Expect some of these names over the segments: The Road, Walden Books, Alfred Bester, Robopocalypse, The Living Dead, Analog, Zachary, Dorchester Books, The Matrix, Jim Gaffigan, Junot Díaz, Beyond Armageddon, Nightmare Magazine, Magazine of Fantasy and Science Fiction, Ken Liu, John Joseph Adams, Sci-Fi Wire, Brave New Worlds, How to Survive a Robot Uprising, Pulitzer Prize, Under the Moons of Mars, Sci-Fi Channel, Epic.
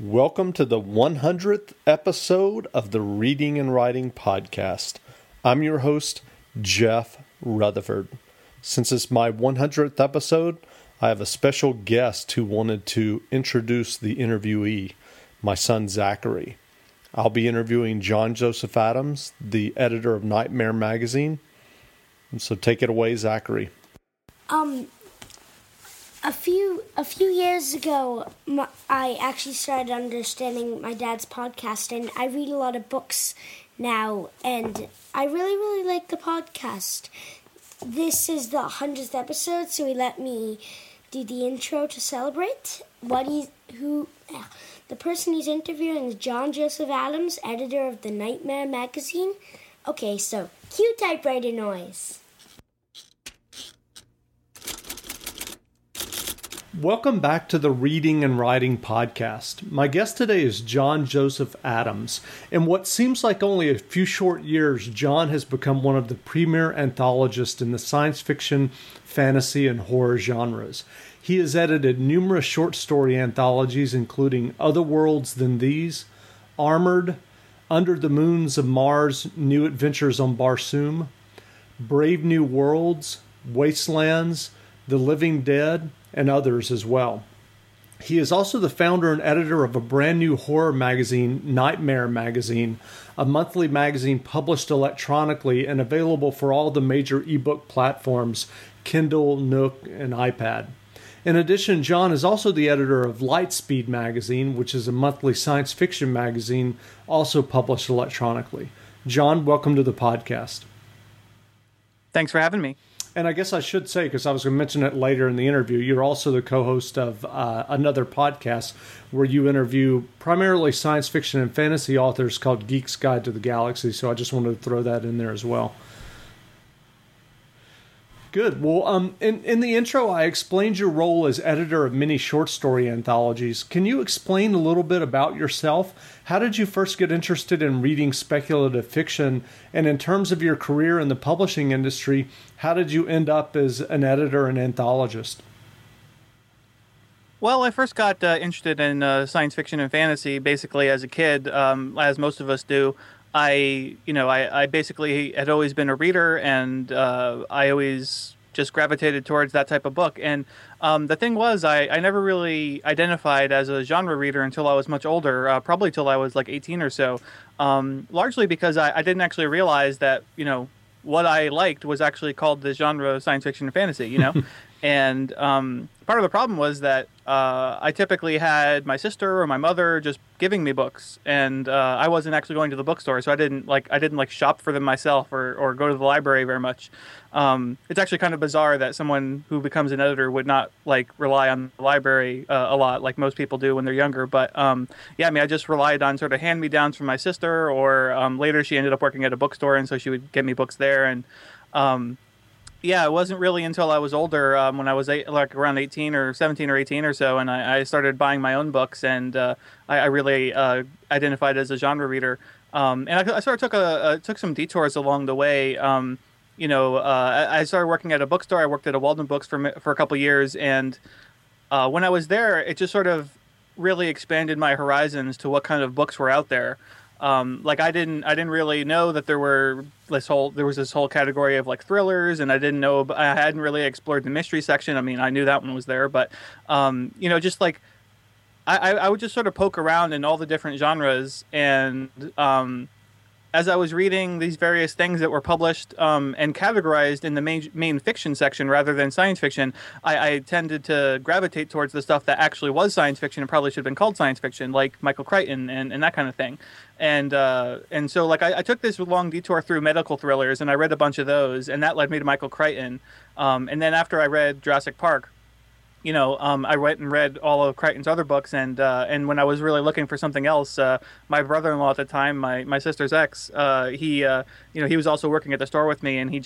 Welcome to the 100th episode of the Reading and Writing Podcast. I'm your host, Jeff Rutherford. Since it's my 100th episode, I have a special guest who wanted to introduce the interviewee, my son Zachary. I'll be interviewing John Joseph Adams, the editor of Nightmare Magazine. So take it away, Zachary. A few years ago, I actually started understanding my dad's podcast, and I read a lot of books now, and I really like the podcast. This is the 100th episode, so he let me do the intro to celebrate. The person he's interviewing is John Joseph Adams, editor of the Nightmare Magazine. Okay, so cue typewriter noise. Welcome back to the Reading and Writing Podcast. My guest today is John Joseph Adams. In what seems like only a few short years, John has become one of the premier anthologists in the science fiction, fantasy, and horror genres. He has edited numerous short story anthologies, including Other Worlds Than These, Armored, Under the Moons of Mars, New Adventures on Barsoom, Brave New Worlds, Wastelands, The Living Dead, and others as well. He is also the founder and editor of a brand new horror magazine, Nightmare Magazine, a monthly magazine published electronically and available for all the major ebook platforms, Kindle, Nook, and iPad. In addition, John is also the editor of Lightspeed Magazine, which is a monthly science fiction magazine also published electronically. John, welcome to the podcast. Thanks for having me. And I guess I should say, because I was going to mention it later in the interview, you're also the co-host of another podcast where you interview primarily science fiction and fantasy authors called Geeks Guide to the Galaxy. So I just wanted to throw that in there as well. Good. Well, in the intro, I explained your role as editor of many short story anthologies. Can you explain a little bit about yourself? How did you first get interested in reading speculative fiction? And in terms of your career in the publishing industry, how did you end up as an editor and anthologist? Well, I first got interested in science fiction and fantasy basically as a kid, as most of us do. I basically had always been a reader, and I always just gravitated towards that type of book. And the thing was, I never really identified as a genre reader until I was much older, probably till I was like 18 or so, largely because I didn't actually realize that, what I liked was actually called the genre of science fiction and fantasy, And part of the problem was that I typically had my sister or my mother just giving me books, and I wasn't actually going to the bookstore, so I didn't shop for them myself or go to the library very much. It's actually kind of bizarre that someone who becomes an editor would not rely on the library a lot, like most people do when they're younger. But I just relied on sort of hand-me-downs from my sister, or later she ended up working at a bookstore, and so she would get me books there, and. It wasn't really until I was older, when I was around 18 or 17 or 18 or so, and I started buying my own books, and I really identified as a genre reader. And I sort of took some detours along the way. I started working at a bookstore. I worked at a Walden Books for a couple years, and when I was there, it just sort of really expanded my horizons to what kind of books were out there. I didn't really know that there was this whole category of thrillers, and I hadn't really explored the mystery section. I mean, I knew that one was there, but I would just sort of poke around in all the different genres, and as I was reading these various things that were published and categorized in the main fiction section rather than science fiction, I tended to gravitate towards the stuff that actually was science fiction and probably should have been called science fiction, like Michael Crichton and that kind of thing. And so I took this long detour through medical thrillers, and I read a bunch of those, and that led me to Michael Crichton. And then after I read Jurassic Park, I went and read all of Crichton's other books, and when I was really looking for something else, my brother-in-law at the time, my sister's ex, he was also working at the store with me, and he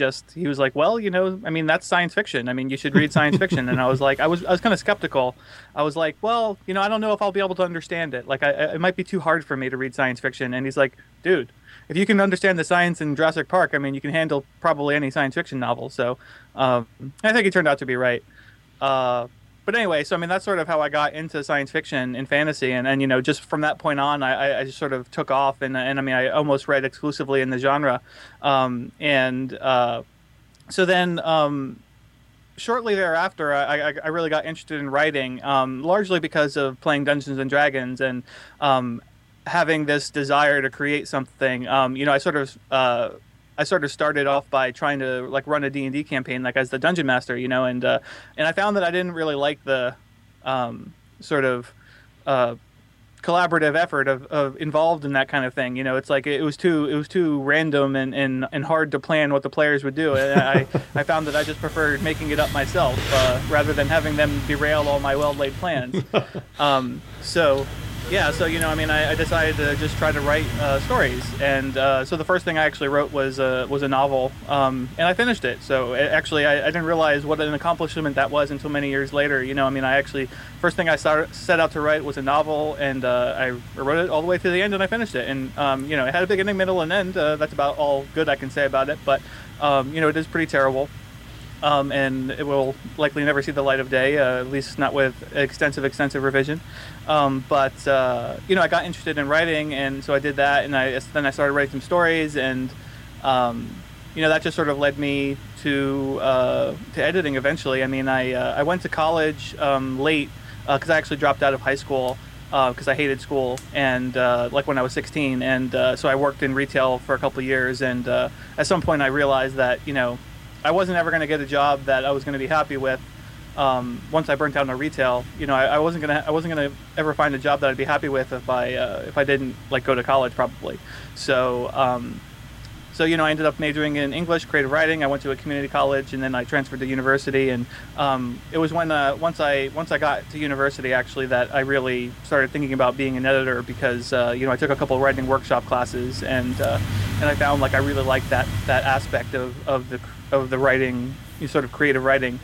was like, well, that's science fiction. I mean, you should read science fiction. And I was like, I was kind of skeptical. I was like, well, I don't know if I'll be able to understand it. It might be too hard for me to read science fiction. And he's like, dude, if you can understand the science in Jurassic Park, I mean, you can handle probably any science fiction novel. So I think he turned out to be right. But anyway, so I mean, that's sort of how I got into science fiction and fantasy, and you know, just from that point on, I just sort of took off, and I mean, I almost read exclusively in the genre, so then shortly thereafter, I really got interested in writing, largely because of playing Dungeons and Dragons and having this desire to create something. You know, I sort of started off by trying to like run a D&D campaign, like as the dungeon master, you know, and I found that I didn't really like the collaborative effort of involved in that kind of thing. You know, it's like it was too random and hard to plan what the players would do. And I found that I just preferred making it up myself rather than having them derail all my well laid plans. So you know, I mean, I decided to just try to write stories, and so the first thing I actually wrote was a novel, and I finished it. So actually, I didn't realize what an accomplishment that was until many years later. You know, I mean, I actually first thing I set out to write was a novel, and I wrote it all the way to the end, and I finished it. And you know, it had a beginning, middle, and end. That's about all good I can say about it. But you know, it is pretty terrible. And it will likely never see the light of day, at least not with extensive revision. You know, I got interested in writing, and so I did that, and then I started writing some stories, and you know, that just sort of led me to editing eventually. I mean, I went to college late because I actually dropped out of high school because I hated school, and like when I was 16, and so I worked in retail for a couple of years, and at some point I realized that, you know, I wasn't ever going to get a job that I was going to be happy with. Once I burnt down the retail, you know, I wasn't gonna ever find a job that I'd be happy with if I didn't like go to college probably. So you know, I ended up majoring in English, creative writing. I went to a community college, and then I transferred to university. And it was when once I got to university actually that I really started thinking about being an editor, because you know, I took a couple of writing workshop classes, and I found like I really liked that aspect of the writing, sort of creative writing,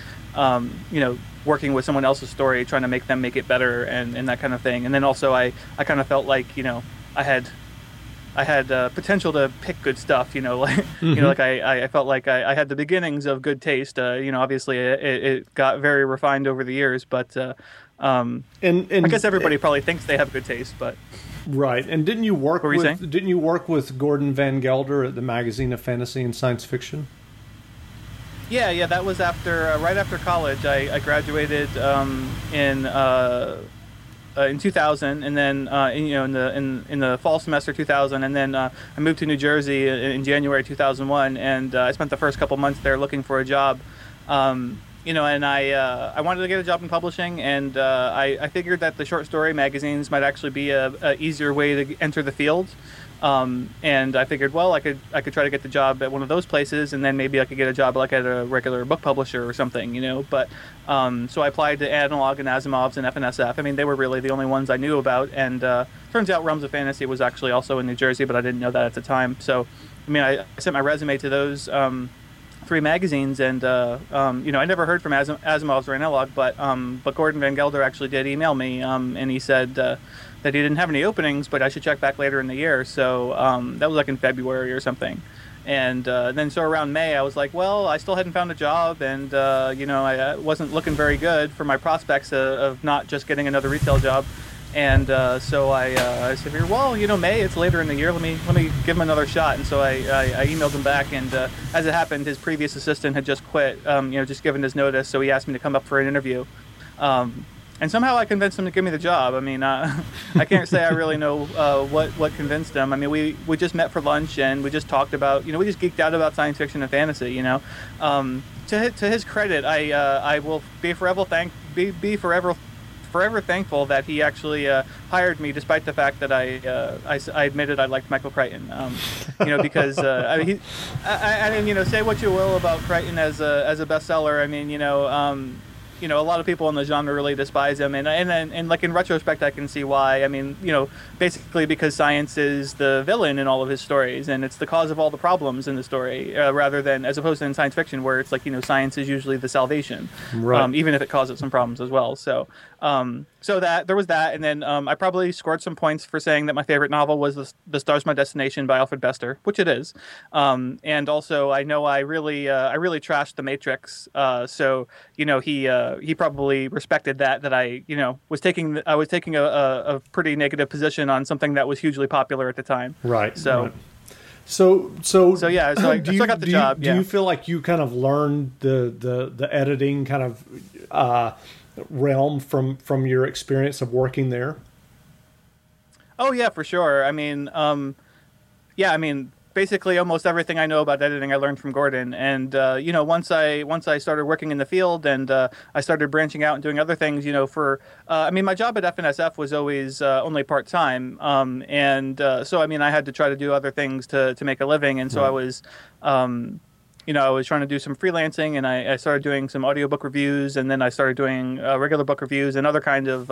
you know, working with someone else's story, trying to make it better, and that kind of thing. And then also I kind of felt like, you know, I had potential to pick good stuff, you know, like, mm-hmm. you know, like I felt like I had the beginnings of good taste. You know, obviously it got very refined over the years, but and I guess everybody probably thinks they have good taste, but. Right. And didn't you work with Gordon Van Gelder at the Magazine of Fantasy and Science Fiction? Yeah, that was after right after college. I graduated in 2000, and then you know, in the fall semester 2000, and then I moved to New Jersey in January 2001, and I spent the first couple months there looking for a job. You know, and I wanted to get a job in publishing, and I figured that the short story magazines might actually be a easier way to enter the field. And I figured, well, I could try to get the job at one of those places, and then maybe I could get a job like at a regular book publisher or something, you know. But so I applied to Analog and Asimov's and FNSF. I mean, they were really the only ones I knew about. And turns out Realms of Fantasy was actually also in New Jersey, but I didn't know that at the time. So, I mean, I sent my resume to those three magazines, and you know, I never heard from Asimov's or Analog, but Gordon Van Gelder actually did email me, and he said that he didn't have any openings, but I should check back later in the year. So that was like in February or something. And then so around May, I was like, well, I still hadn't found a job, and you know, I wasn't looking very good for my prospects of not just getting another retail job. And so I said, well, you know, May, it's later in the year. Let me give him another shot. And so I emailed him back, and as it happened, his previous assistant had just quit, you know, just given his notice. So he asked me to come up for an interview. And somehow I convinced him to give me the job. I mean, I can't say I really know what convinced him. I mean, we just met for lunch, and we just talked about, you know, we just geeked out about science fiction and fantasy, you know. To his credit, I will be forever thankful that he actually hired me, despite the fact that I admitted I liked Michael Crichton, you know, because I mean, you know, say what you will about Crichton as a bestseller. I mean, you know, a lot of people in the genre really despise him, and like in retrospect, I can see why. I mean, you know, basically because science is the villain in all of his stories, and it's the cause of all the problems in the story, rather than, as opposed to in science fiction, where it's like, you know, science is usually the salvation, right. Even if it causes some problems as well. So So that there was that, and then I probably scored some points for saying that my favorite novel was The Stars My Destination by Alfred Bester, which it is. And also, I know I really trashed The Matrix, so you know he probably respected that I was taking a pretty negative position on something that was hugely popular at the time. Right. So. Right. So yeah. So I got the job. Do you feel like you kind of learned the editing kind of realm from your experience of working there? Oh yeah, for sure. I mean, basically almost everything I know about editing I learned from Gordon. And, once I started working in the field and I started branching out and doing other things, my job at FNSF was always only part-time. So I had to try to do other things to make a living. And so I was... I was trying to do some freelancing, and I started doing some audiobook reviews, and then I started doing regular book reviews and other kind of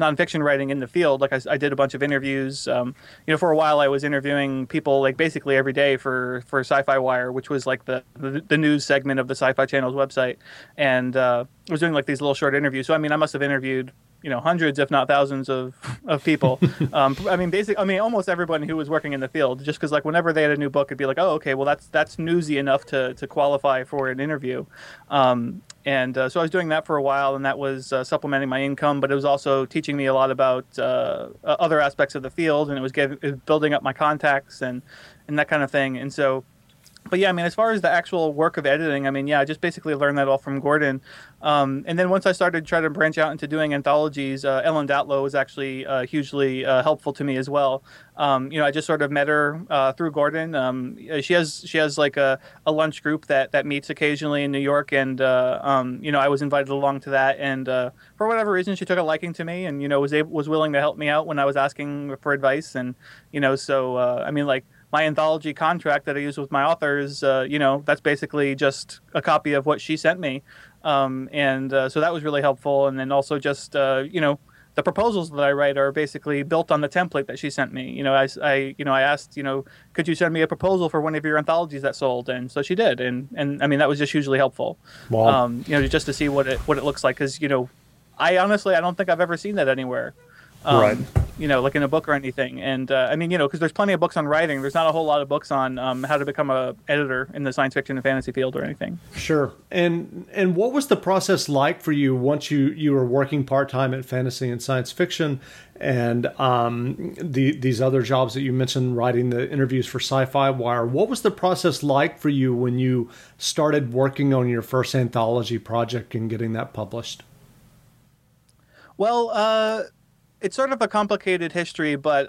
nonfiction writing in the field. Like I did a bunch of interviews. For a while I was interviewing people like basically every day for Sci-Fi Wire, which was like the news segment of the Sci-Fi Channel's website. And I was doing like these little short interviews. So, I must have interviewed hundreds, if not thousands, of people. Almost everyone who was working in the field. Just because, whenever they had a new book, it'd be like, oh, okay, well, that's newsy enough to qualify for an interview. So I was doing that for a while, and that was supplementing my income. But it was also teaching me a lot about other aspects of the field, and it was building up my contacts and that kind of thing. And so. But yeah, as far as the actual work of editing, I just basically learned that all from Gordon. And then once I started trying to branch out into doing anthologies, Ellen Datlow was actually hugely helpful to me as well. I just sort of met her through Gordon. She has like a lunch group that meets occasionally in New York, and I was invited along to that. And for whatever reason, she took a liking to me, and was willing to help me out when I was asking for advice. And my anthology contract that I use with my authors, that's basically just a copy of what she sent me. So that was really helpful. And then also just, the proposals that I write are basically built on the template that she sent me. I asked, could you send me a proposal for one of your anthologies that sold? And so she did. And that was just hugely helpful. Wow. Just to see what it looks like. Because, I don't think I've ever seen that anywhere. Right. Like in a book or anything. And because there's plenty of books on writing. There's not a whole lot of books on how to become an editor in the science fiction and fantasy field or anything. Sure. And what was the process like for you once you were working part-time at fantasy and science fiction and these other jobs that you mentioned, writing the interviews for Sci-Fi Wire? What was the process like for you when you started working on your first anthology project and getting that published? Well, it's sort of a complicated history, but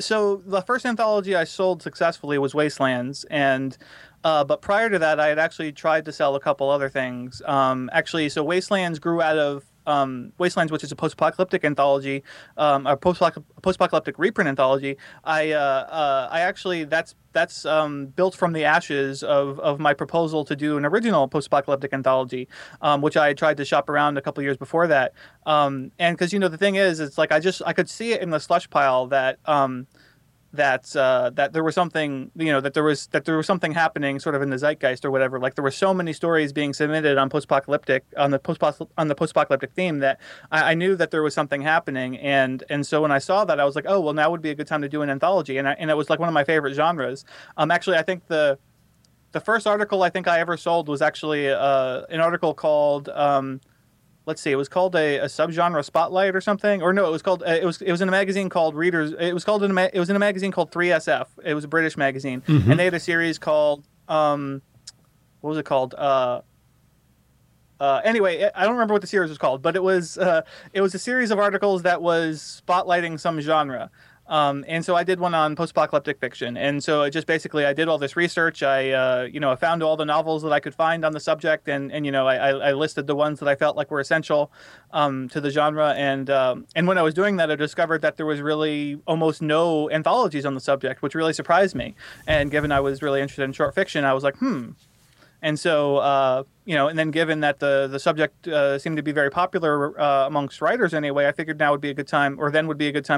so the first anthology I sold successfully was Wastelands, and but prior to that, I had actually tried to sell a couple other things. So Wastelands grew out of Wastelands, which is a post-apocalyptic anthology, a post-apocalyptic reprint anthology. That's built from the ashes of my proposal to do an original post-apocalyptic anthology, which I tried to shop around a couple years before that. And because the thing is, it's like I could see it in the slush pile that. That there was something, that there was something happening sort of in the zeitgeist or whatever. Like there were so many stories being submitted on the post-apocalyptic theme that I knew that there was something happening. And so when I saw that, I was like, oh, well, now would be a good time to do an anthology. And it was like one of my favorite genres. Actually, I think the first article I think I ever sold was actually an article called, it was called a subgenre spotlight or something, or no, it was called, it was in a magazine called Readers, it was in a magazine called 3SF, it was a British magazine, mm-hmm. and they had a series called, what was it called, anyway, I don't remember what the series was called, but it was a series of articles that was spotlighting some genre. And so I did one on post-apocalyptic fiction. And so it just basically, I did all this research. I found all the novels that I could find on the subject. I listed the ones that I felt like were essential to the genre. And when I was doing that, I discovered that there was really almost no anthologies on the subject, which really surprised me. And given I was really interested in short fiction, I was like, And so, then given that the subject seemed to be very popular amongst writers anyway, I figured then would be a good time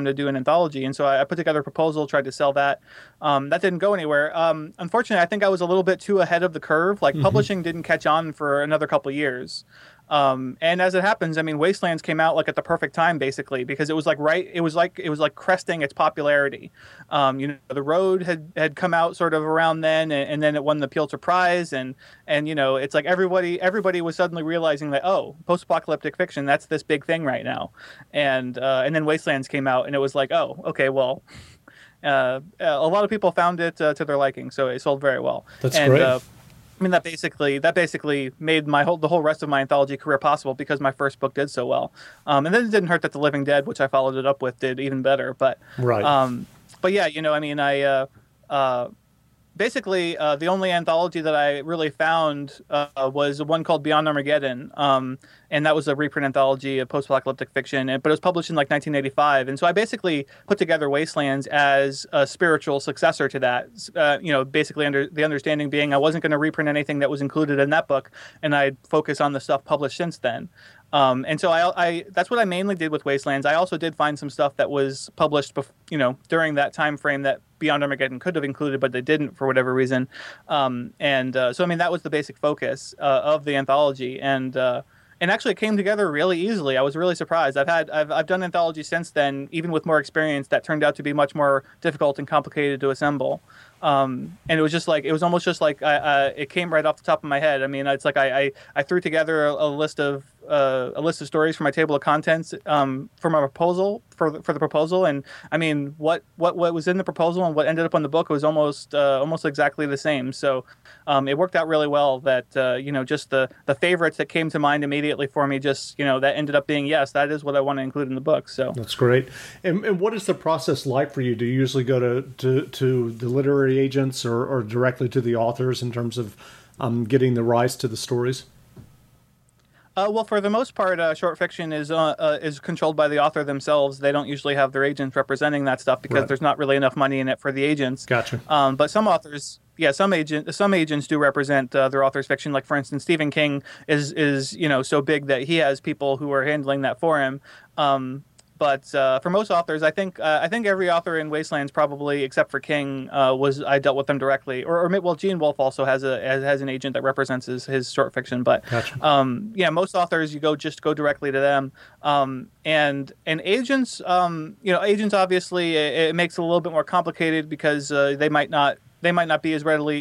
to do an anthology. And so I put together a proposal, tried to sell that. That didn't go anywhere. Unfortunately, I think I was a little bit too ahead of the curve. Like publishing didn't catch on for another couple years. And as it happens, I mean, Wastelands came out like at the perfect time, basically, because it was like it was like cresting its popularity. You know, The Road had come out sort of around then, and then it won the Pulitzer Prize, and you know, it's like everybody was suddenly realizing that, oh, post-apocalyptic fiction, that's this big thing right now, and then Wastelands came out, and it was like, oh, okay, well. A lot of people found it to their liking, so it sold very well. That's great. I mean, that basically made the whole rest of my anthology career possible, because my first book did so well. And then it didn't hurt that The Living Dead, which I followed it up with, did even better. But right. But yeah, you know, I mean, I basically the only anthology that I really found was one called Beyond Armageddon, and that was a reprint anthology of post-apocalyptic fiction, but it was published in like 1985, and so I basically put together Wastelands as a spiritual successor to that, you know, basically under the understanding being I wasn't going to reprint anything that was included in that book, and I'd focus on the stuff published since then. And so I that's what I mainly did with Wastelands. I also did find some stuff that was published, you know, during that time frame that Beyond Armageddon could have included, but they didn't for whatever reason. So, I mean, that was the basic focus of the anthology, and actually it came together really easily. I was really surprised. I've done anthologies since then, even with more experience, that turned out to be much more difficult and complicated to assemble. And it was just like, it was almost just like, it came right off the top of my head. I mean, it's like I threw together a list of stories for my table of contents, for my proposal, for the proposal. And I mean, what was in the proposal and what ended up on the book was almost exactly the same. So, it worked out really well that, you know, just the favorites that came to mind immediately for me, just, you know, that ended up being, yes, that is what I want to include in the book. So that's great. And what is the process like for you? Do you usually go to the literary agents or directly to the authors in terms of, getting the rights to the stories? Well, for the most part, short fiction is controlled by the author themselves. They don't usually have their agents representing that stuff because There's not really enough money in it for the agents. Gotcha. But some authors, yeah, some agents do represent their author's fiction. Like, for instance, Stephen King is you know, so big that he has people who are handling that for him. But for most authors, I think every author in Wastelands, probably except for King, I dealt with them directly. Well, Gene Wolfe also has an agent that represents his short fiction. But gotcha. Yeah, most authors you go directly to them. And agents, you know, agents obviously it makes it a little bit more complicated because they might not readily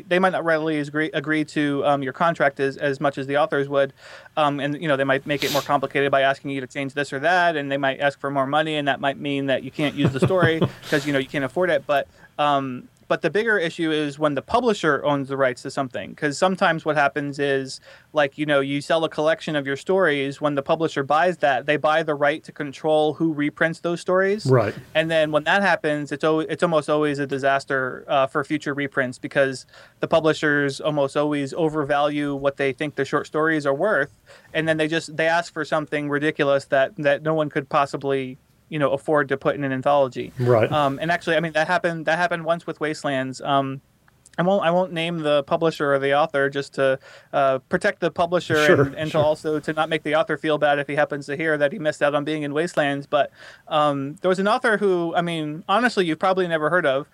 agree to your contract as much as the authors would, and you know, they might make it more complicated by asking you to change this or that, and they might ask for more money, and that might mean that you can't use the story because you know you can't afford it. But the bigger issue is when the publisher owns the rights to something, because sometimes what happens is, like, you know, you sell a collection of your stories. When the publisher buys that, they buy the right to control who reprints those stories. Right. And then when that happens, it's almost always a disaster for future reprints, because the publishers almost always overvalue what they think the short stories are worth, and then they ask for something ridiculous that no one could possibly, you know, afford to put in an anthology. Right. And actually, I mean, that happened once with Wastelands. I won't name the publisher or the author, just to protect the publisher, sure, and sure, to also to not make the author feel bad if he happens to hear that he missed out on being in Wastelands. But there was an author who, I mean, honestly, you've probably never heard of.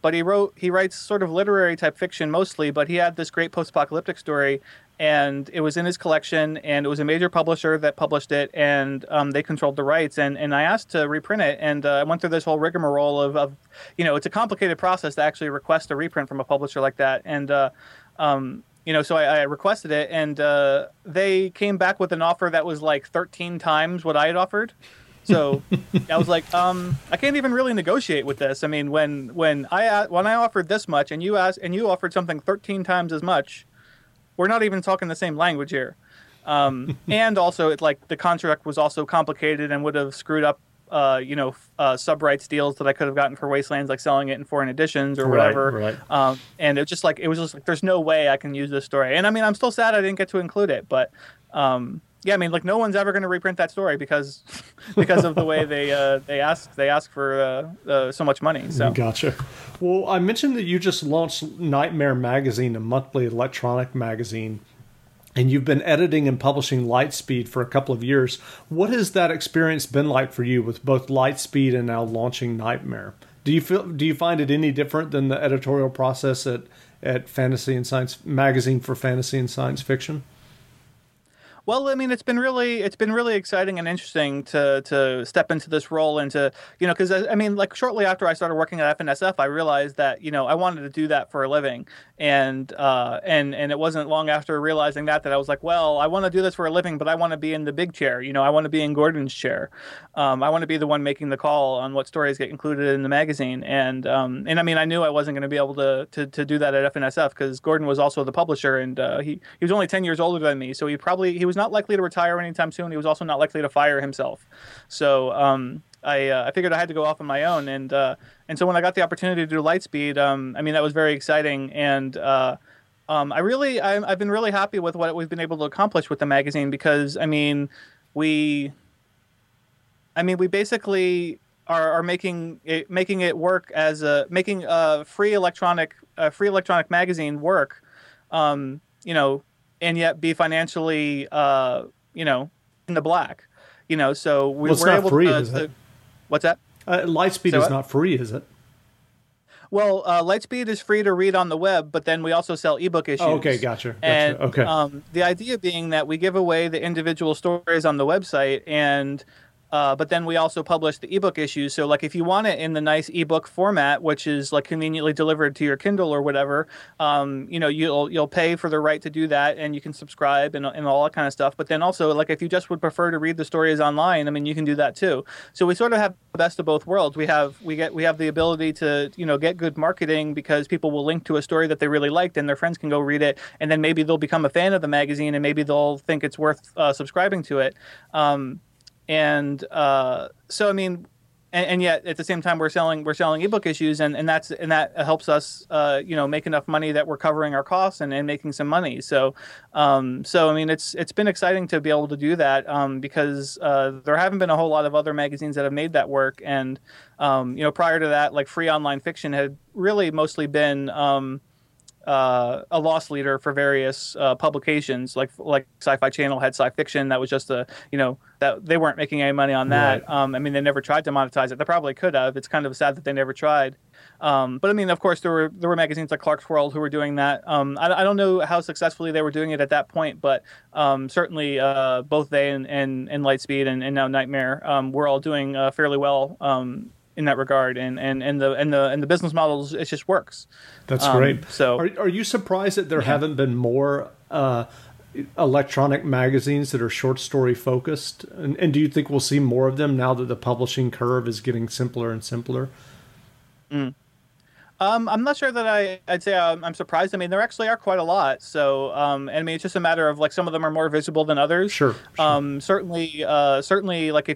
But he writes sort of literary type fiction mostly, but he had this great post-apocalyptic story, and it was in his collection, and it was a major publisher that published it, and they controlled the rights, and I asked to reprint it, and I went through this whole rigmarole of, you know, it's a complicated process to actually request a reprint from a publisher like that, and you know, so I requested it, and they came back with an offer that was like 13 times what I had offered. So I was like, I can't even really negotiate with this. I mean, when I offered this much and you offered something 13 times as much, we're not even talking the same language here. And also, it, like, the contract was also complicated and would have screwed up, you know, sub-rights deals that I could have gotten for Wastelands, like selling it in foreign editions or whatever. Right. And it was just like there's no way I can use this story. And I mean, I'm still sad I didn't get to include it, but. Yeah, I mean, like, no one's ever going to reprint that story because of the way they ask for so much money. So gotcha. Well, I mentioned that you just launched Nightmare Magazine, a monthly electronic magazine, and you've been editing and publishing Lightspeed for a couple of years. What has that experience been like for you with both Lightspeed and now launching Nightmare? Do you find it any different than the editorial process at Fantasy and Science Magazine for Fantasy and Science Fiction? Well, I mean, it's been really exciting and interesting to step into this role and to, because I mean, like shortly after I started working at FNSF, I realized that, I wanted to do that for a living. And it wasn't long after realizing that I was like, well, I want to do this for a living, but I want to be in the big chair. I want to be in Gordon's chair. I want to be the one making the call on what stories get included in the magazine. And I mean, I knew I wasn't going to be able to do that at FNSF because Gordon was also the publisher, and he was only 10 years older than me. So he was not likely to retire anytime soon. He was also not likely to fire himself. So I figured I had to go off on my own. And so when I got the opportunity to do Lightspeed, I mean, that was very exciting. And I've been really happy with what we've been able to accomplish with the magazine because, I mean, we basically are making it work as making a free electronic magazine work, and yet be financially, in the black, So we're able free, to. What's that? Lightspeed is not free, is it? Well, Lightspeed is free to read on the web, but then we also sell ebook issues. Oh, okay, gotcha. And okay. The idea being that we give away the individual stories on the website, and but then we also publish the ebook issues. So, like, if you want it in the nice ebook format, which is like conveniently delivered to your Kindle or whatever, you'll pay for the right to do that, and you can subscribe and all that kind of stuff. But then also, like, if you just would prefer to read the stories online, I mean, you can do that too. So we sort of have the best of both worlds. We have the ability to get good marketing because people will link to a story that they really liked, and their friends can go read it, and then maybe they'll become a fan of the magazine, and maybe they'll think it's worth subscribing to it. So I mean, and yet at the same time we're selling ebook issues, and that helps us make enough money that we're covering our costs and making some money. So I mean it's been exciting to be able to do that because there haven't been a whole lot of other magazines that have made that work, and prior to that, like, free online fiction had really mostly been a loss leader for various publications, like Sci-Fi Channel had Sci-Fiction. That was just that they weren't making any money on that. Right. I mean, they never tried to monetize it. They probably could have. It's kind of sad that they never tried. But I mean, of course, there were magazines like Clark's World who were doing that. I don't know how successfully they were doing it at that point, but certainly both they and Lightspeed and now Nightmare were all doing fairly well. In that regard, and the business models, it just works. That's great. So, are you surprised that there haven't been more electronic magazines that are short story focused? And do you think we'll see more of them now that the publishing curve is getting simpler and simpler? Mm. I'm not sure that I'd say I'm surprised. I mean, there actually are quite a lot. So, I mean, it's just a matter of, like, some of them are more visible than others. Sure. Certainly, like,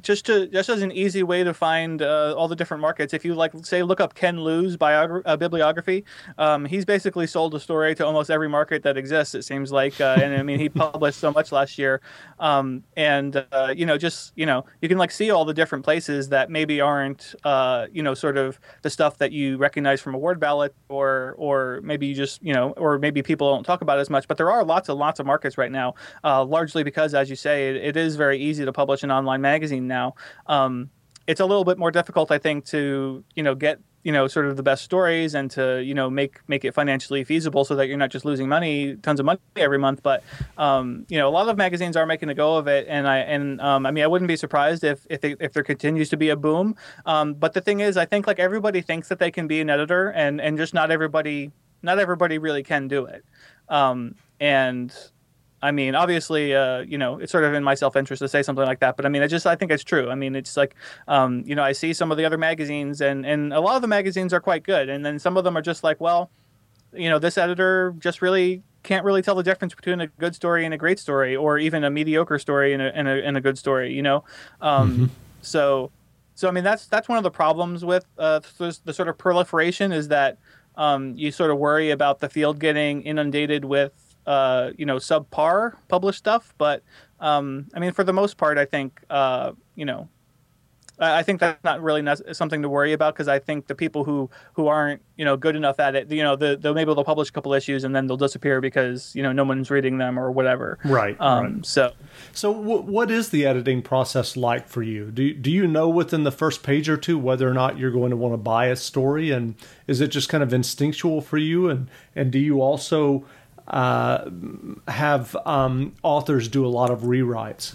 just as an easy way to find all the different markets, if you, like, say, look up Ken Liu's bibliography, he's basically sold a story to almost every market that exists, it seems like. And I mean, he published so much last year. You can, like, see all the different places that maybe aren't, sort of the stuff that you recognize from award ballot, or maybe you just, or maybe people don't talk about it as much, but there are lots of markets right now, largely because, as you say, it is very easy to publish an online magazine now. It's a little bit more difficult, I think, to, get, sort of the best stories and to, make it financially feasible so that you're not just losing tons of money every month. But, a lot of magazines are making a go of it. And I mean, I wouldn't be surprised if there continues to be a boom. But the thing is, I think, like, everybody thinks that they can be an editor, and just not everybody really can do it. And I mean, obviously, it's sort of in my self-interest to say something like that, but I mean, I think it's true. I mean, it's like, I see some of the other magazines, and a lot of the magazines are quite good, and then some of them are just like, well, this editor just really can't really tell the difference between a good story and a great story, or even a mediocre story and a good story, Mm-hmm. So I mean, that's one of the problems with the sort of proliferation is that you sort of worry about the field getting inundated with subpar published stuff, but I mean, for the most part, I think I think that's not really something to worry about, because I think the people who aren't good enough at it, maybe they'll publish a couple issues and then they'll disappear because no one's reading them or whatever. Right. Right. So what is the editing process like for you? Do you know within the first page or two whether or not you're going to want to buy a story, and is it just kind of instinctual for you? And do you also have authors do a lot of rewrites?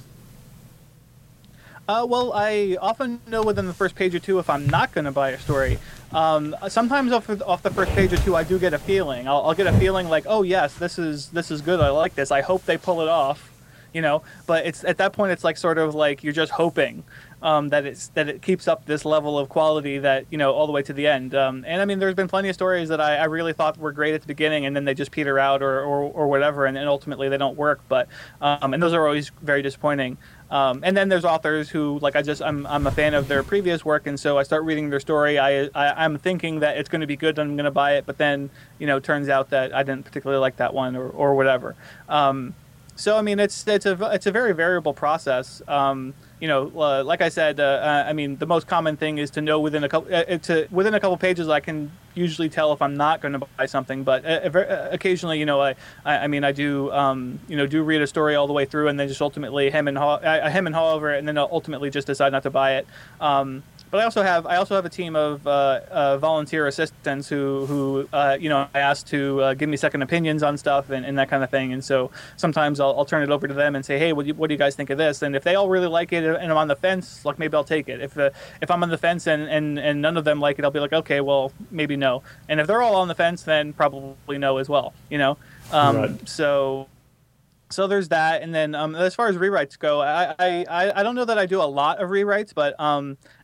Well, I often know within the first page or two if I'm not going to buy a story. Sometimes off the first page or two, I do get a feeling. I'll get a feeling like, oh yes, this is good. I like this. I hope they pull it off, you know. But it's at that point, it's like sort of like you're just hoping that it keeps up this level of quality that you know all the way to the end. And I mean, there's been plenty of stories that I really thought were great at the beginning, and then they just peter out or whatever, and ultimately they don't work. But and those are always very disappointing. And then there's authors who, like, I'm a fan of their previous work, and so I start reading their story. I'm thinking that it's going to be good, and I'm going to buy it, but then, you know, turns out that I didn't particularly like that one or whatever. So I mean, it's a very variable process. You know, like I said, I mean, the most common thing is to know within a couple pages I can usually tell if I'm not going to buy something, but occasionally, you know, I mean, I do, you know, do read a story all the way through, and then just ultimately hem and haw over it, and then I'll ultimately just decide not to buy it. But I also have a team of volunteer assistants who you know, I ask to give me second opinions on stuff and that kind of thing. And so sometimes I'll turn it over to them and say, hey, what do you guys think of this? And if they all really like it and I'm on the fence, like maybe I'll take it. If I'm on the fence and none of them like it, I'll be like, okay, well, maybe no. And if they're all on the fence, then probably no as well, you know. Right. So there's that, and then as far as rewrites go, I don't know that I do a lot of rewrites, but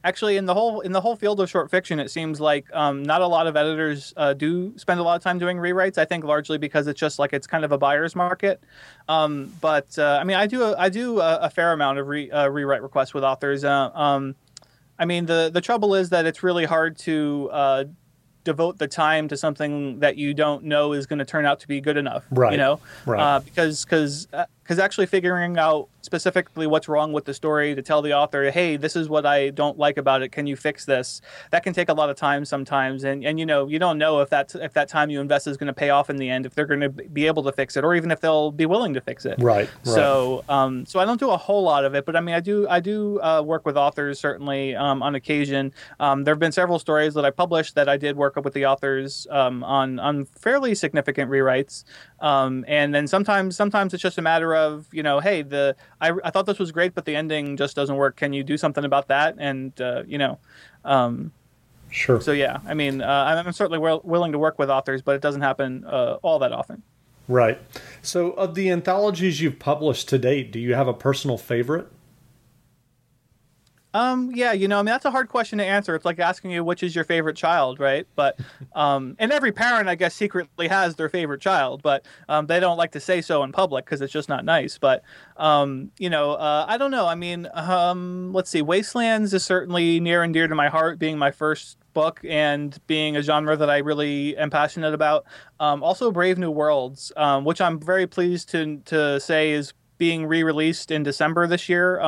actually in the whole field of short fiction, it seems like not a lot of editors do spend a lot of time doing rewrites. I think largely because it's just like it's kind of a buyer's market. But I mean, I do a fair amount of rewrite requests with authors. I mean, the trouble is that it's really hard to devote the time to something that you don't know is going to turn out to be good enough, right? You know, right. Because actually figuring out specifically what's wrong with the story to tell the author, hey, this is what I don't like about it. Can you fix this? That can take a lot of time sometimes, and you know, you don't know if that time you invest is going to pay off in the end, if they're going to be able to fix it, or even if they'll be willing to fix it. Right. So I don't do a whole lot of it, but I mean, I do work with authors certainly on occasion. There have been several stories that I published that I did work with the authors on fairly significant rewrites, and then sometimes it's just a matter of, you know, hey, I thought this was great, but the ending just doesn't work. Can you do something about that? And you know, sure. So yeah, I mean, I'm certainly willing to work with authors, but it doesn't happen all that often. Right. So, of the anthologies you've published to date, do you have a personal favorite? Yeah, you know, I mean, that's a hard question to answer. It's like asking you which is your favorite child, right? But and every parent, I guess, secretly has their favorite child, but they don't like to say so in public because it's just not nice. But you know, I don't know. I mean, let's see. Wastelands is certainly near and dear to my heart, being my first book and being a genre that I really am passionate about. Also, Brave New Worlds, which I'm very pleased to say is being re-released in December this year.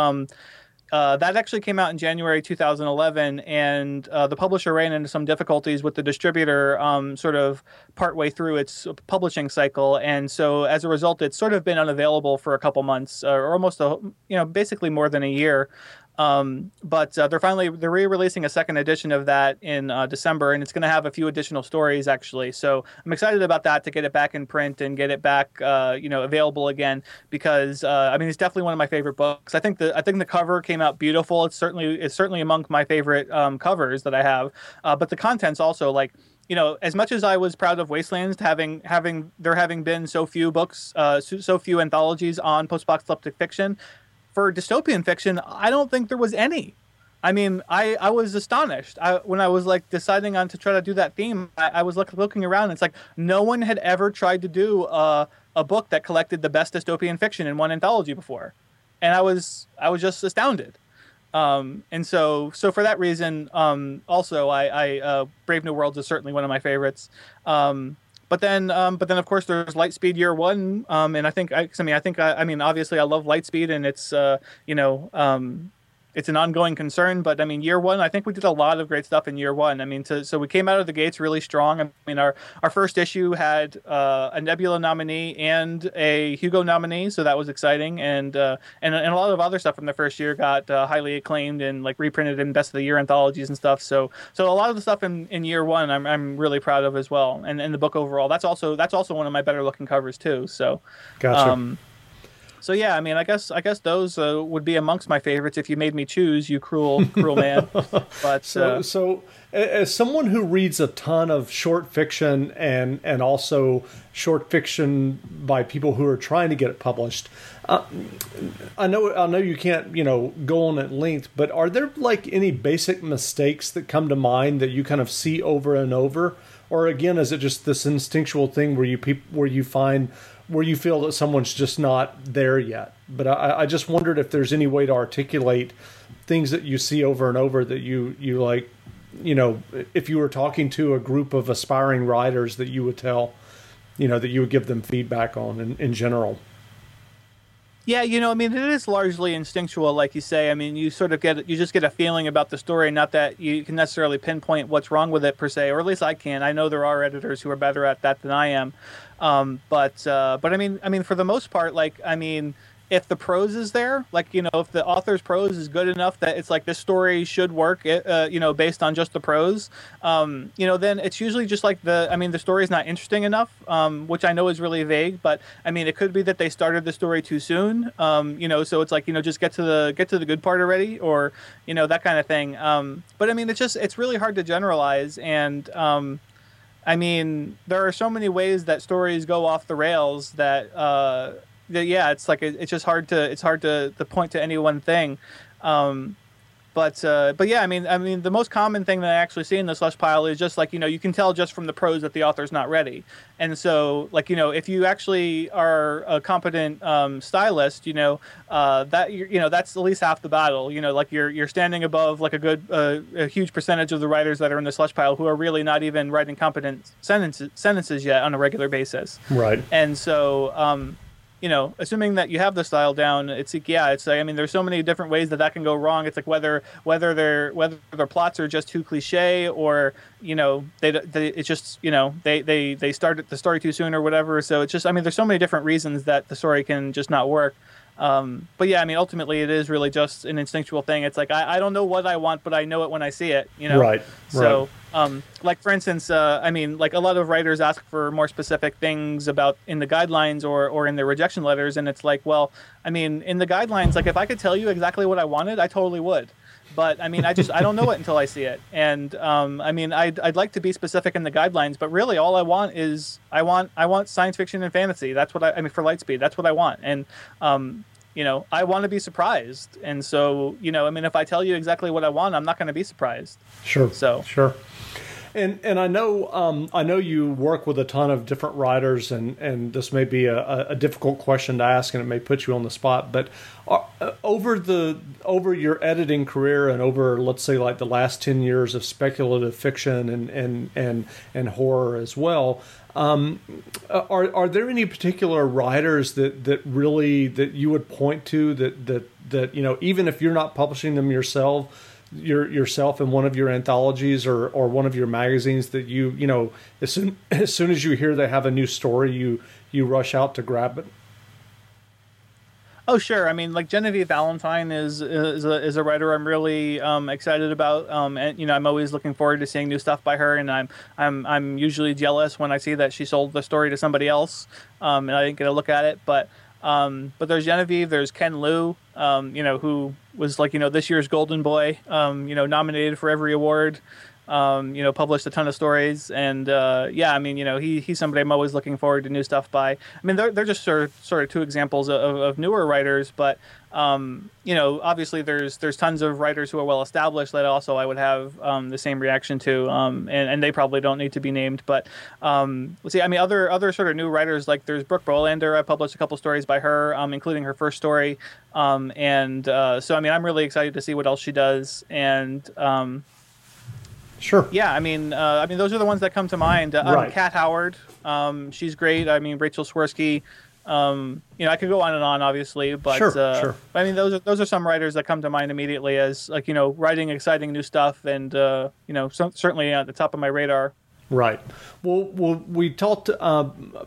That actually came out in January 2011, and the publisher ran into some difficulties with the distributor sort of partway through its publishing cycle. And so as a result, it's sort of been unavailable for a couple months, or almost, basically more than a year. But they're re-releasing a second edition of that in December, and it's going to have a few additional stories actually. So I'm excited about that, to get it back in print and get it back, available again, because I mean, it's definitely one of my favorite books. I think the cover came out beautiful. It's certainly among my favorite covers that I have. But the content's also like, you know, as much as I was proud of Wastelands, having been so few books, so few anthologies on post-apocalyptic fiction. For dystopian fiction, I don't think there was any. I mean, I was astonished when I was like deciding on to try to do that theme. I was looking around, and it's like no one had ever tried to do a book that collected the best dystopian fiction in one anthology before, and I was just astounded. And so for that reason, also I Brave New Worlds is certainly one of my favorites. But then, of course, there's Lightspeed Year One, and I think, I mean, obviously, I love Lightspeed, and it's, it's an ongoing concern. But I mean, year one, I think we did a lot of great stuff in year one. I mean, so we came out of the gates really strong. I mean, our first issue had a Nebula nominee and a Hugo nominee, so that was exciting. And a lot of other stuff from the first year got highly acclaimed and like reprinted in best of the year anthologies and stuff. So a lot of the stuff in year one, I'm really proud of as well. And the book overall, that's also one of my better looking covers too. So gotcha. So yeah, I mean, I guess those would be amongst my favorites if you made me choose, you cruel man. But so as someone who reads a ton of short fiction and also short fiction by people who are trying to get it published, I know you can't go on at length, but are there like any basic mistakes that come to mind that you kind of see over and over, or again, is it just this instinctual thing where you feel that someone's just not there yet? But I just wondered if there's any way to articulate things that you see over and over that you like, if you were talking to a group of aspiring writers that you would tell, that you would give them feedback on in general. Yeah, I mean, it is largely instinctual, like you say. I mean, you just get a feeling about the story, not that you can necessarily pinpoint what's wrong with it per se, or at least I can. I know there are editors who are better at that than I am, but I mean, for the most part, if the prose is there, if the author's prose is good enough that it's like this story should work, based on just the prose, then it's usually just like the story's not interesting enough, which I know is really vague, but I mean, it could be that they started the story too soon, so it's like, just get to the good part already, or, that kind of thing. But I mean, it's really hard to generalize. And, I mean, there are so many ways that stories go off the rails that, yeah, it's like it's just hard to point to any one thing, but yeah, I mean the most common thing that I actually see in the slush pile is just like you can tell just from the prose that the author's not ready, and so like if you actually are a competent stylist, that that's at least half the battle, like you're standing above like a huge percentage of the writers that are in the slush pile who are really not even writing competent sentences yet on a regular basis, right? And so. Assuming that you have the style down, it's like, yeah, it's like, I mean, there's so many different ways that can go wrong. It's like whether their plots are just too cliche, or they started the story too soon or whatever. So it's just, I mean, there's so many different reasons that the story can just not work. But yeah, I mean, ultimately it is really just an instinctual thing. It's like, I don't know what I want, but I know it when I see it, Right. So, like for instance, a lot of writers ask for more specific things about in the guidelines or in their rejection letters. And it's like, well, I mean, in the guidelines, like if I could tell you exactly what I wanted, I totally would. But I mean, I don't know it until I see it. And I'd like to be specific in the guidelines, but really all I want is I want science fiction and fantasy. That's what I mean for Lightspeed. That's what I want. And I want to be surprised. And so, if I tell you exactly what I want, I'm not going to be surprised. Sure. So sure. And I know you work with a ton of different writers, and this may be a difficult question to ask, and it may put you on the spot. But over your editing career, and over let's say like the last 10 years of speculative fiction and horror as well, are there any particular writers that you would point to that even if you're not publishing them yourself in one of your anthologies or one of your magazines, that you as soon as you hear they have a new story, you rush out to grab it? Oh, sure. I mean, like Genevieve Valentine is a writer I'm really excited about, and I'm always looking forward to seeing new stuff by her. And I'm usually jealous when I see that she sold the story to somebody else, and I didn't get a look at it. But there's Genevieve, there's Ken Liu, who was like this year's Golden Boy, nominated for every award, published a ton of stories, and he's somebody I'm always looking forward to new stuff by. I mean, they're just sort of two examples of newer writers, but obviously there's tons of writers who are well established that also I would have the same reaction to, and they probably don't need to be named, but let's see, I mean, other sort of new writers, like there's Brooke Bolander. I published a couple stories by her, including her first story, so I mean, I'm really excited to see what else she does, and sure. Yeah, I mean, those are the ones that come to mind. Kat Howard, she's great. I mean, Rachel Swirsky, You know, I could go on and on, obviously, but sure. I mean, those are some writers that come to mind immediately as, like, you know, writing exciting new stuff, and you know, certainly at the top of my radar. Right. Well, we talked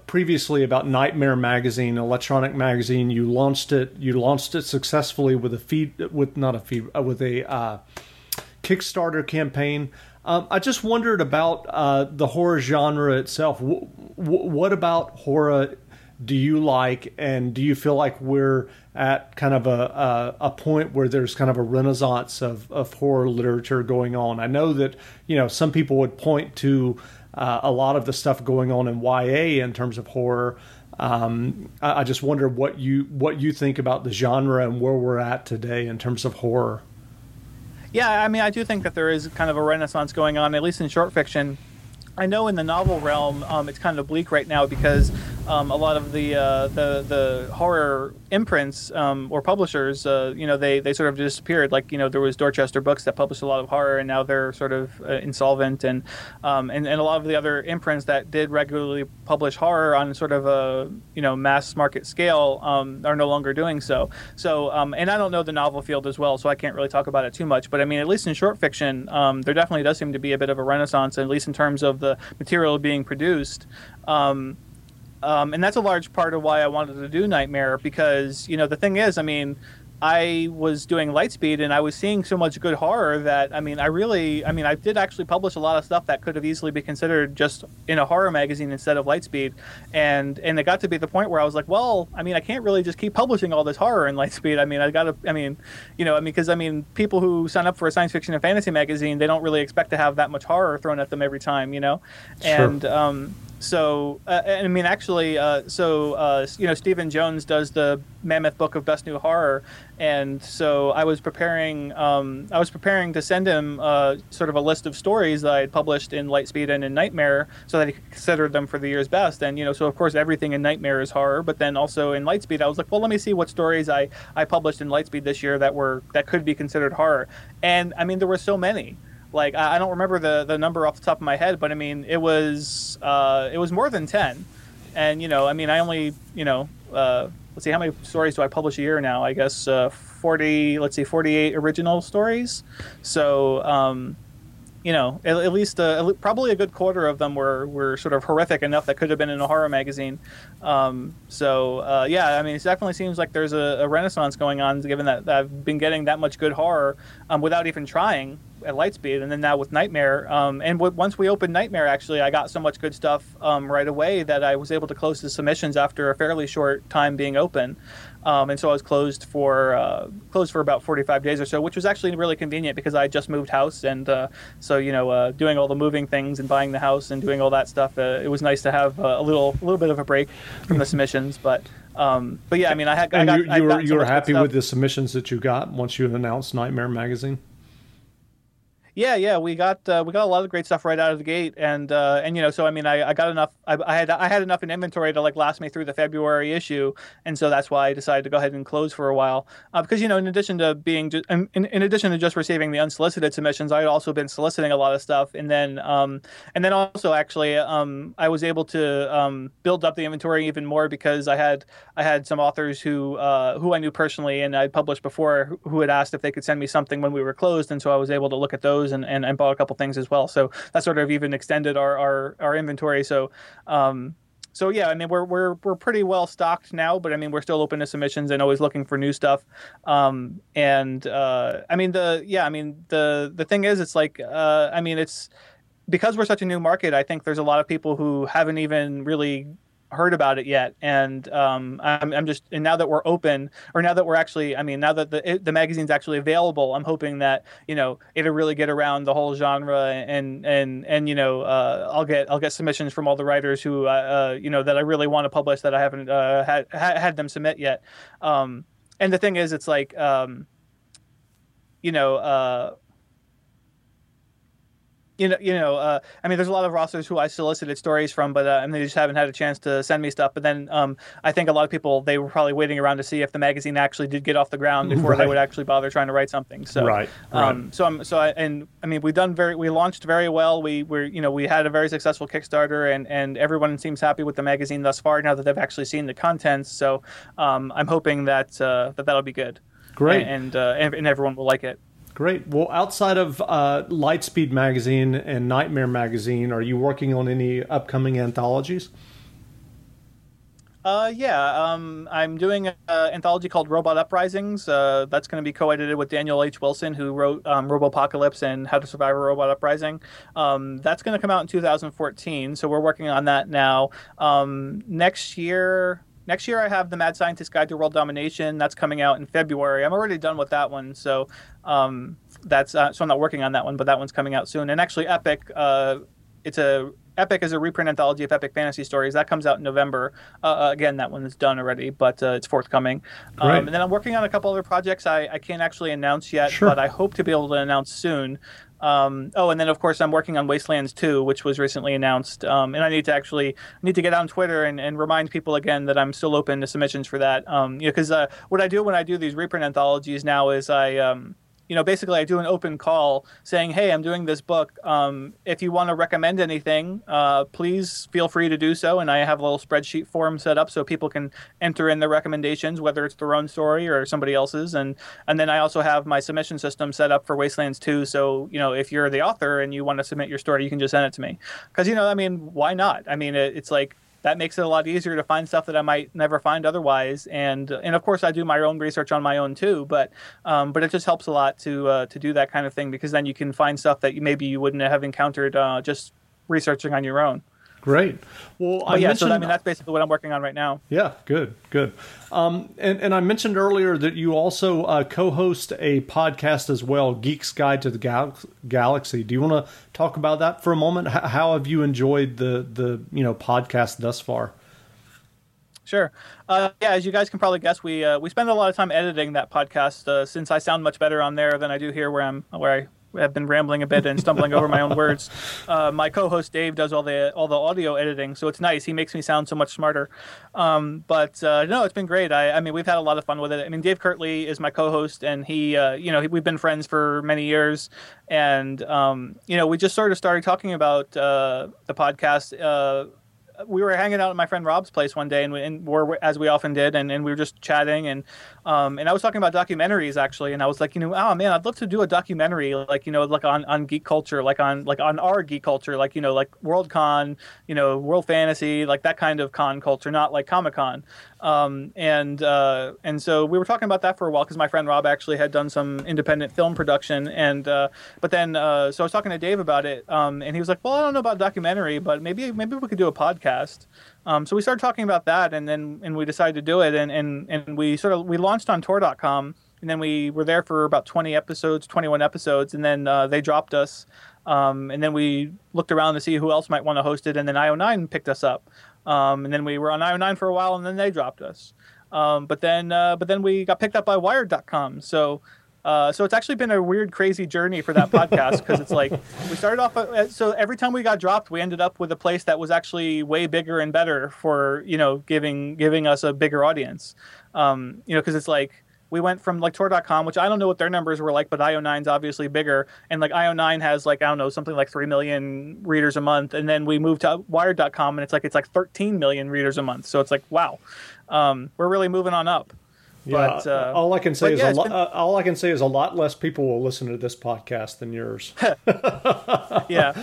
previously about Nightmare Magazine, electronic magazine. You launched it. You launched it successfully with a Kickstarter campaign. I just wondered about the horror genre itself. What about horror do you like, and do you feel like we're at kind of a point where there's kind of a renaissance of horror literature going on? I know that, you know, some people would point to a lot of the stuff going on in YA in terms of horror. I just wonder what you think about the genre and where we're at today in terms of horror. Yeah, I mean, I do think that there is kind of a renaissance going on, at least in short fiction. I know in the novel realm, it's kind of bleak right now because a lot of the horror imprints or publishers, you know, they sort of disappeared. Like, you know, there was Dorchester Books that published a lot of horror, and now they're sort of insolvent, and a lot of the other imprints that did regularly publish horror on sort of a, you know, mass market scale are no longer doing so. So, and I don't know the novel field as well, so I can't really talk about it too much. But I mean, at least in short fiction, there definitely does seem to be a bit of a renaissance, at least in terms of the material being produced, and that's a large part of why I wanted to do Nightmare, because, you know, the thing is, I mean, I was doing Lightspeed and I was seeing so much good horror that, I mean, I did actually publish a lot of stuff that could have easily been considered just in a horror magazine instead of Lightspeed. And it got to be the point where I was like, well, I mean, I can't really just keep publishing all this horror in Lightspeed. I mean, because people who sign up for a science fiction and fantasy magazine, they don't really expect to have that much horror thrown at them every time, you know? Sure. And, you know, Stephen Jones does the Mammoth Book of Best New Horror, and so I was preparing. I was preparing to send him sort of a list of stories that I had published in Lightspeed and in Nightmare, so that he could consider them for the year's best. And, you know, so of course everything in Nightmare is horror, but then also in Lightspeed, I was like, well, let me see what stories I published in Lightspeed this year that could be considered horror. And I mean, there were so many. Like, I don't remember the number off the top of my head, but I mean, it was more than 10. And, you know, I mean, I only, you know, let's see, how many stories do I publish a year now? I guess 48 original stories. So, you know, at least probably a good quarter of them were sort of horrific enough that could have been in a horror magazine. Yeah, I mean, it definitely seems like there's a renaissance going on, given that I've been getting that much good horror without even trying at Lightspeed, and then now with Nightmare. Once we opened Nightmare, actually, I got so much good stuff right away that I was able to close the submissions after a fairly short time being open. And so I was closed for about 45 days or so, which was actually really convenient because I just moved house, and so, you know, doing all the moving things and buying the house and doing all that stuff, it was nice to have a little bit of a break from the submissions. But yeah, I mean, you were happy with the submissions that you got once you announced Nightmare Magazine? Yeah, we got a lot of great stuff right out of the gate, and you know, so I mean, I got enough. I had enough in inventory to, like, last me through the February issue, and so that's why I decided to go ahead and close for a while, because, you know, in addition to just receiving the unsolicited submissions, I had also been soliciting a lot of stuff, and then also actually I was able to build up the inventory even more because I had some authors who I knew personally and I published before who had asked if they could send me something when we were closed, and so I was able to look at those. And bought a couple things as well, so that sort of even extended our inventory. So, so yeah, I mean, we're pretty well stocked now, but I mean, we're still open to submissions and always looking for new stuff. I mean, the thing is, it's like, I mean, it's because we're such a new market. I think there's a lot of people who haven't even really heard about it yet, and and now that we're open, or now that we're actually, I mean, now that the magazine's actually available, I'm hoping that, you know, it'll really get around the whole genre, and you know, I'll get submissions from all the writers who you know, that I really want to publish that I haven't had them submit yet. And the thing is, it's like, I mean, there's a lot of rosters who I solicited stories from, but and they just haven't had a chance to send me stuff. But then I think a lot of people, they were probably waiting around to see if the magazine actually did get off the ground before they would actually bother trying to write something. So we launched very well. We had a very successful Kickstarter, and everyone seems happy with the magazine thus far now that they've actually seen the contents. So I'm hoping that that'll be good. Great, and everyone will like it. Great. Well, outside of Lightspeed Magazine and Nightmare Magazine, are you working on any upcoming anthologies? I'm doing an anthology called Robot Uprisings. That's going to be co-edited with Daniel H. Wilson, who wrote Robopocalypse and How to Survive a Robot Uprising. That's going to come out in 2014, so we're working on that now. Next year, I have The Mad Scientist's Guide to World Domination. That's coming out in February. I'm already done with that one, so so I'm not working on that one, but that one's coming out soon. And actually, Epic, Epic is a reprint anthology of epic fantasy stories. That comes out in November. Again, that one is done already, but it's forthcoming. And then I'm working on a couple other projects I can't actually announce yet, but I hope to be able to announce soon. And then of course I'm working on Wastelands 2, which was recently announced. And I need to get on Twitter and remind people again that I'm still open to submissions for that. What I do when I do these reprint anthologies now is I do an open call saying, hey, I'm doing this book. If you want to recommend anything, please feel free to do so. And I have a little spreadsheet form set up so people can enter in their recommendations, whether it's their own story or somebody else's. And then I also have my submission system set up for Wastelands 2. So, if you're the author and you want to submit your story, you can just send it to me. Because, why not? It's like, that makes it a lot easier to find stuff that I might never find otherwise, and of course I do my own research on my own too. But it just helps a lot to do that kind of thing, because then you can find stuff that maybe you wouldn't have encountered just researching on your own. Great. Well, that's basically what I'm working on right now. Yeah, good. And I mentioned earlier that you also co-host a podcast as well, Geeks Guide to the Galaxy. Do you want to talk about that for a moment? How have you enjoyed the podcast thus far? Sure. As you guys can probably guess, we spend a lot of time editing that podcast since I sound much better on there than I do here where I have been rambling a bit and stumbling over my own words. My co-host Dave does all the audio editing, so it's nice. He makes me sound so much smarter. But it's been great. I mean, we've had a lot of fun with it. I mean, Dave Kirtley is my co-host, and he we've been friends for many years. And we just sort of started talking about the podcast. We were hanging out at my friend Rob's place one day, and we're as we often did, and we were just chatting, and I was talking about documentaries actually, and I was like, oh man, I'd love to do a documentary, like on geek culture, like on our geek culture, like Worldcon, World Fantasy, like that kind of con culture, not like Comic-Con. And so we were talking about that for a while, because my friend Rob actually had done some independent film production, so I was talking to Dave about it, and he was like, well, I don't know about documentary, but maybe we could do a podcast. So we started talking about that, and then we decided to do it, and we launched on Tor.com, and then we were there for about 21 episodes, and then they dropped us, and then we looked around to see who else might want to host it, and then io9 picked us up. And then we were on io9 for a while, and then they dropped us. But then we got picked up by Wired.com. So it's actually been a weird, crazy journey for that podcast, because it's like we started off. So every time we got dropped, we ended up with a place that was actually way bigger and better for giving us a bigger audience. Because it's like, we went from like Tor.com, which I don't know what their numbers were like, but io9's obviously bigger. And like io9 has like, I don't know, something like 3 million readers a month. And then we moved to Wired.com, and it's like 13 million readers a month. So it's like, wow, we're really moving on up. Yeah, but, all I can say is a lot less people will listen to this podcast than yours. Yeah.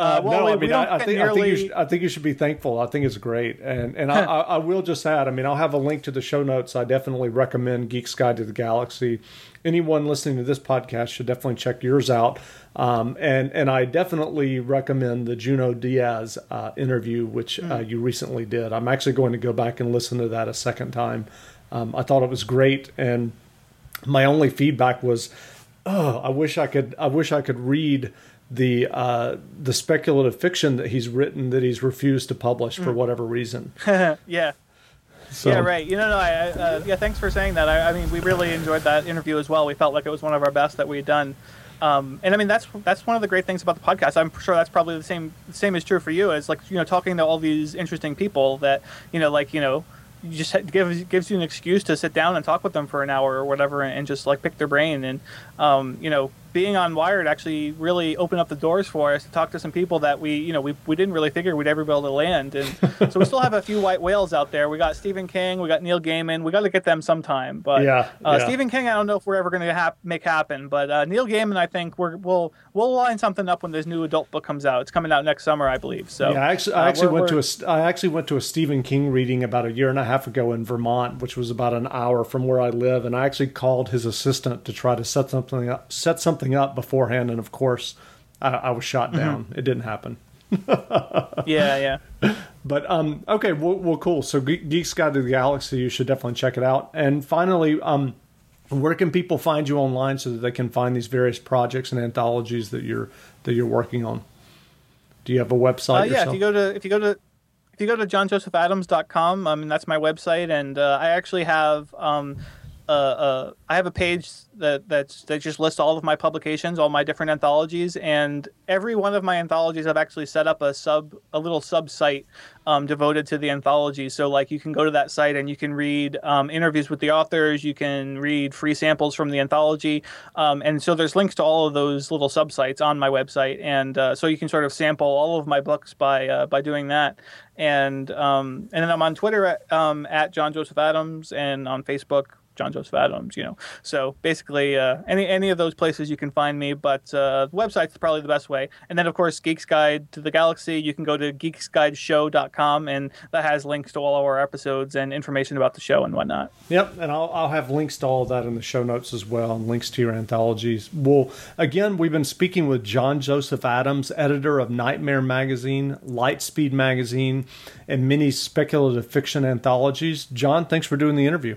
I think you should be thankful. I think it's great, and I will just add. I mean, I'll have a link to the show notes. I definitely recommend Geek's Guide to the Galaxy. Anyone listening to this podcast should definitely check yours out. And I definitely recommend the Juno Diaz interview, which you recently did. I'm actually going to go back and listen to that a second time. I thought it was great, and my only feedback was, I wish I could read the speculative fiction that he's written that he's refused to publish for whatever reason. Yeah. So. Yeah, right. Thanks for saying that. I mean, we really enjoyed that interview as well. We felt like it was one of our best that we had done. And I mean, that's one of the great things about the podcast. I'm sure that's probably the same is true for you, as, like, you know, talking to all these interesting people that, you know, like, you know, you just gives you an excuse to sit down and talk with them for an hour or whatever, and just, like, pick their brain. And, you know, being on Wired actually really opened up the doors for us to talk to some people that we didn't really figure we'd ever be able to land. And so we still have a few white whales out there. We got Stephen King, we got Neil Gaiman. We got to get them sometime. But Stephen King, I don't know if we're ever going to make happen. But Neil Gaiman, I think we'll line something up when this new adult book comes out. It's coming out next summer, I believe. So yeah, I actually went to a Stephen King reading about a year and a half ago in Vermont, which was about an hour from where I live, and I actually called his assistant to try to set something up beforehand, and of course I was shot down. It didn't happen. yeah But okay, well cool. So Geeks Guide to the Galaxy, you should definitely check it out. And finally, where can people find you online so that they can find these various projects and anthologies that you're working on? Do you have a website yourself? If you go to johnjosephadams.com, I mean, that's my website, and I actually have I have a page that just lists all of my publications, all my different anthologies, and every one of my anthologies, I've actually set up a little sub site devoted to the anthology. So, like, you can go to that site and you can read interviews with the authors, you can read free samples from the anthology, and so there's links to all of those little sub sites on my website, and so you can sort of sample all of my books by doing that. And then I'm on Twitter at John Joseph Adams, and on Facebook, John Joseph Adams, you know. So basically, any of those places you can find me, but the website's probably the best way. And then, of course, Geeks Guide to the Galaxy, you can go to geeksguideshow.com, and that has links to all of our episodes and information about the show and whatnot. Yep, and I'll have links to all of that in the show notes as well, and links to your anthologies. Well, again, we've been speaking with John Joseph Adams, editor of Nightmare Magazine, Lightspeed Magazine, and many speculative fiction anthologies. John, thanks for doing the interview.